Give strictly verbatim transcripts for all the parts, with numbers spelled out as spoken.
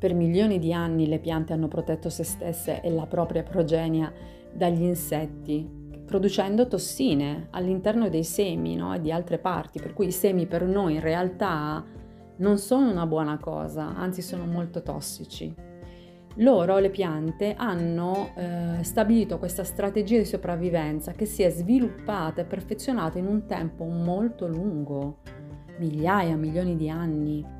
Per milioni di anni le piante hanno protetto se stesse e la propria progenie dagli insetti, producendo tossine all'interno dei semi, no? E di altre parti, per cui i semi per noi in realtà non sono una buona cosa, anzi sono molto tossici. Loro, le piante, hanno eh, stabilito questa strategia di sopravvivenza che si è sviluppata e perfezionata in un tempo molto lungo, migliaia, milioni di anni.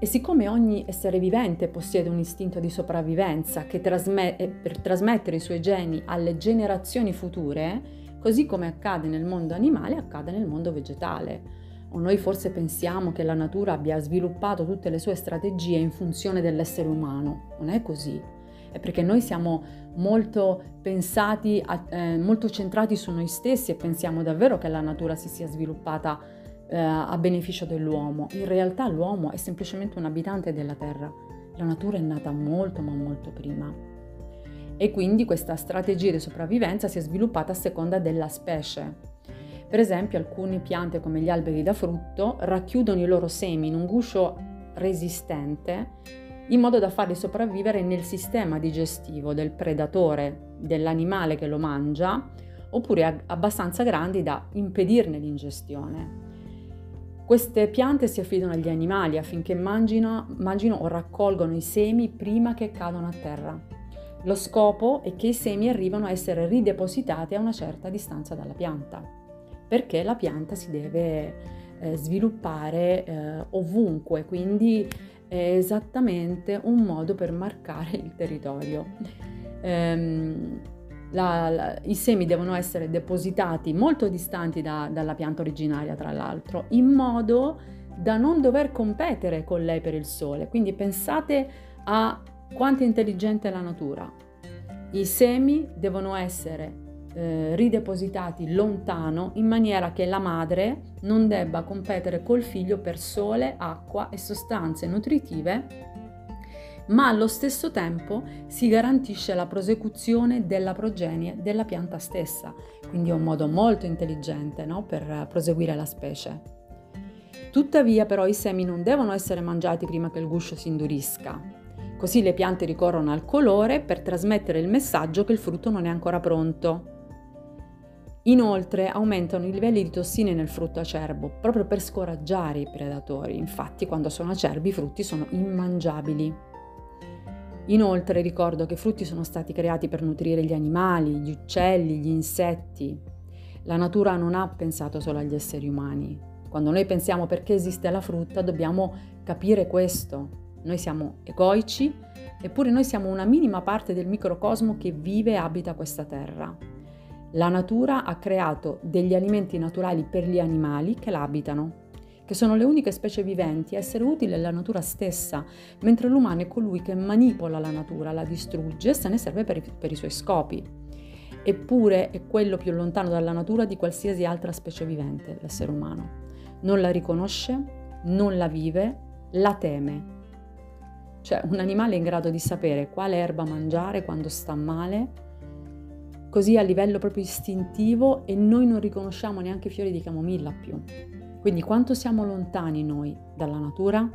E siccome ogni essere vivente possiede un istinto di sopravvivenza che trasme- per trasmettere i suoi geni alle generazioni future, così come accade nel mondo animale, accade nel mondo vegetale. O noi forse pensiamo che la natura abbia sviluppato tutte le sue strategie in funzione dell'essere umano. Non è così. È perché noi siamo molto pensati, a, eh, molto centrati su noi stessi e pensiamo davvero che la natura si sia sviluppata eh, a beneficio dell'uomo. In realtà l'uomo è semplicemente un abitante della terra. La natura è nata molto ma molto prima. E quindi questa strategia di sopravvivenza si è sviluppata a seconda della specie. Per esempio, alcune piante come gli alberi da frutto racchiudono i loro semi in un guscio resistente in modo da farli sopravvivere nel sistema digestivo del predatore, dell'animale che lo mangia, oppure abbastanza grandi da impedirne l'ingestione. Queste piante si affidano agli animali affinché mangino, mangino o raccolgano i semi prima che cadano a terra. Lo scopo è che i semi arrivano a essere ridepositati a una certa distanza dalla pianta, perché la pianta si deve eh, sviluppare eh, ovunque, quindi è esattamente un modo per marcare il territorio. Ehm, la, la, i semi devono essere depositati molto distanti da, dalla pianta originaria, tra l'altro, in modo da non dover competere con lei per il sole. Quindi pensate a quanto è intelligente la natura. I semi devono essere Eh, ridepositati lontano in maniera che la madre non debba competere col figlio per sole, acqua e sostanze nutritive, ma allo stesso tempo si garantisce la prosecuzione della progenie della pianta stessa. Quindi è un modo molto intelligente, no? Per proseguire la specie. Tuttavia, però, i semi non devono essere mangiati prima che il guscio si indurisca. Così le piante ricorrono al colore per trasmettere il messaggio che il frutto non è ancora pronto. Inoltre aumentano i livelli di tossine nel frutto acerbo, proprio per scoraggiare i predatori. Infatti, quando sono acerbi, i frutti sono immangiabili. Inoltre ricordo che i frutti sono stati creati per nutrire gli animali, gli uccelli, gli insetti. La natura non ha pensato solo agli esseri umani. Quando noi pensiamo perché esiste la frutta, dobbiamo capire questo. Noi siamo egoici, eppure noi siamo una minima parte del microcosmo che vive e abita questa terra. La natura ha creato degli alimenti naturali per gli animali che l'abitano, che sono le uniche specie viventi a essere utili alla natura stessa, mentre l'umano è colui che manipola la natura, la distrugge e se ne serve per i, per i suoi scopi. Eppure è quello più lontano dalla natura di qualsiasi altra specie vivente, l'essere umano. Non la riconosce, non la vive, la teme. Cioè, un animale è in grado di sapere quale erba mangiare quando sta male, così a livello proprio istintivo, e noi non riconosciamo neanche i fiori di camomilla più. Quindi quanto siamo lontani noi dalla natura?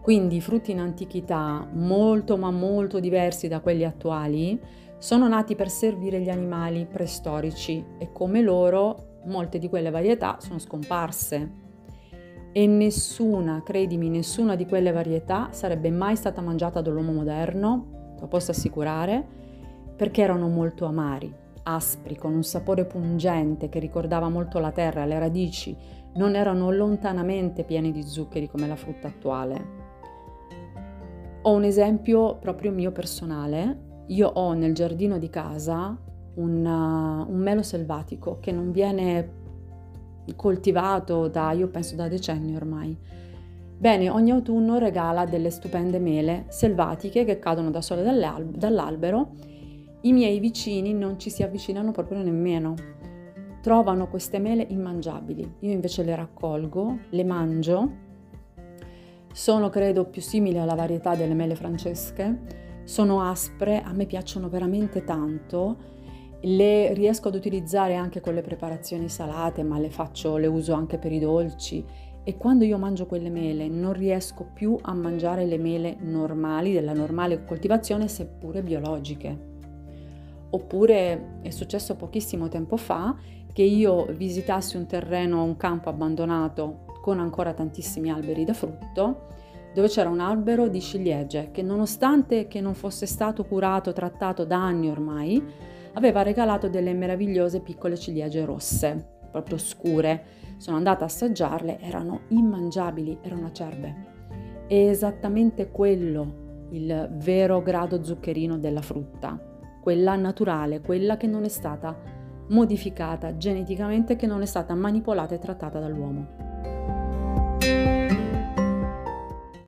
Quindi i frutti in antichità, molto ma molto diversi da quelli attuali, sono nati per servire gli animali preistorici e come loro molte di quelle varietà sono scomparse. E nessuna, credimi, nessuna di quelle varietà sarebbe mai stata mangiata dall'uomo moderno, lo posso assicurare, perché erano molto amari, aspri, con un sapore pungente che ricordava molto la terra, le radici, non erano lontanamente pieni di zuccheri come la frutta attuale. Ho un esempio proprio mio personale. Io ho nel giardino di casa un, uh, un melo selvatico che non viene coltivato da, io penso, da decenni ormai. Bene, ogni autunno regala delle stupende mele selvatiche che cadono da sole dall'albero. I miei vicini non ci si avvicinano proprio nemmeno. Trovano queste mele immangiabili. Io invece le raccolgo, le mangio. Sono, credo, più simili alla varietà delle mele francesche. Sono aspre, a me piacciono veramente tanto. Le riesco ad utilizzare anche con le preparazioni salate, ma le faccio, le uso anche per i dolci E quando io mangio quelle mele non riesco più a mangiare le mele normali, della normale coltivazione, seppure biologiche. Oppure è successo pochissimo tempo fa che io visitassi un terreno, un campo abbandonato con ancora tantissimi alberi da frutto, dove c'era un albero di ciliegie che, nonostante che non fosse stato curato, trattato da anni ormai, aveva regalato delle meravigliose piccole ciliegie rosse, proprio scure. Sono andata a assaggiarle, erano immangiabili, erano acerbe. È esattamente quello il vero grado zuccherino della frutta, quella naturale, quella che non è stata modificata geneticamente, che non è stata manipolata e trattata dall'uomo.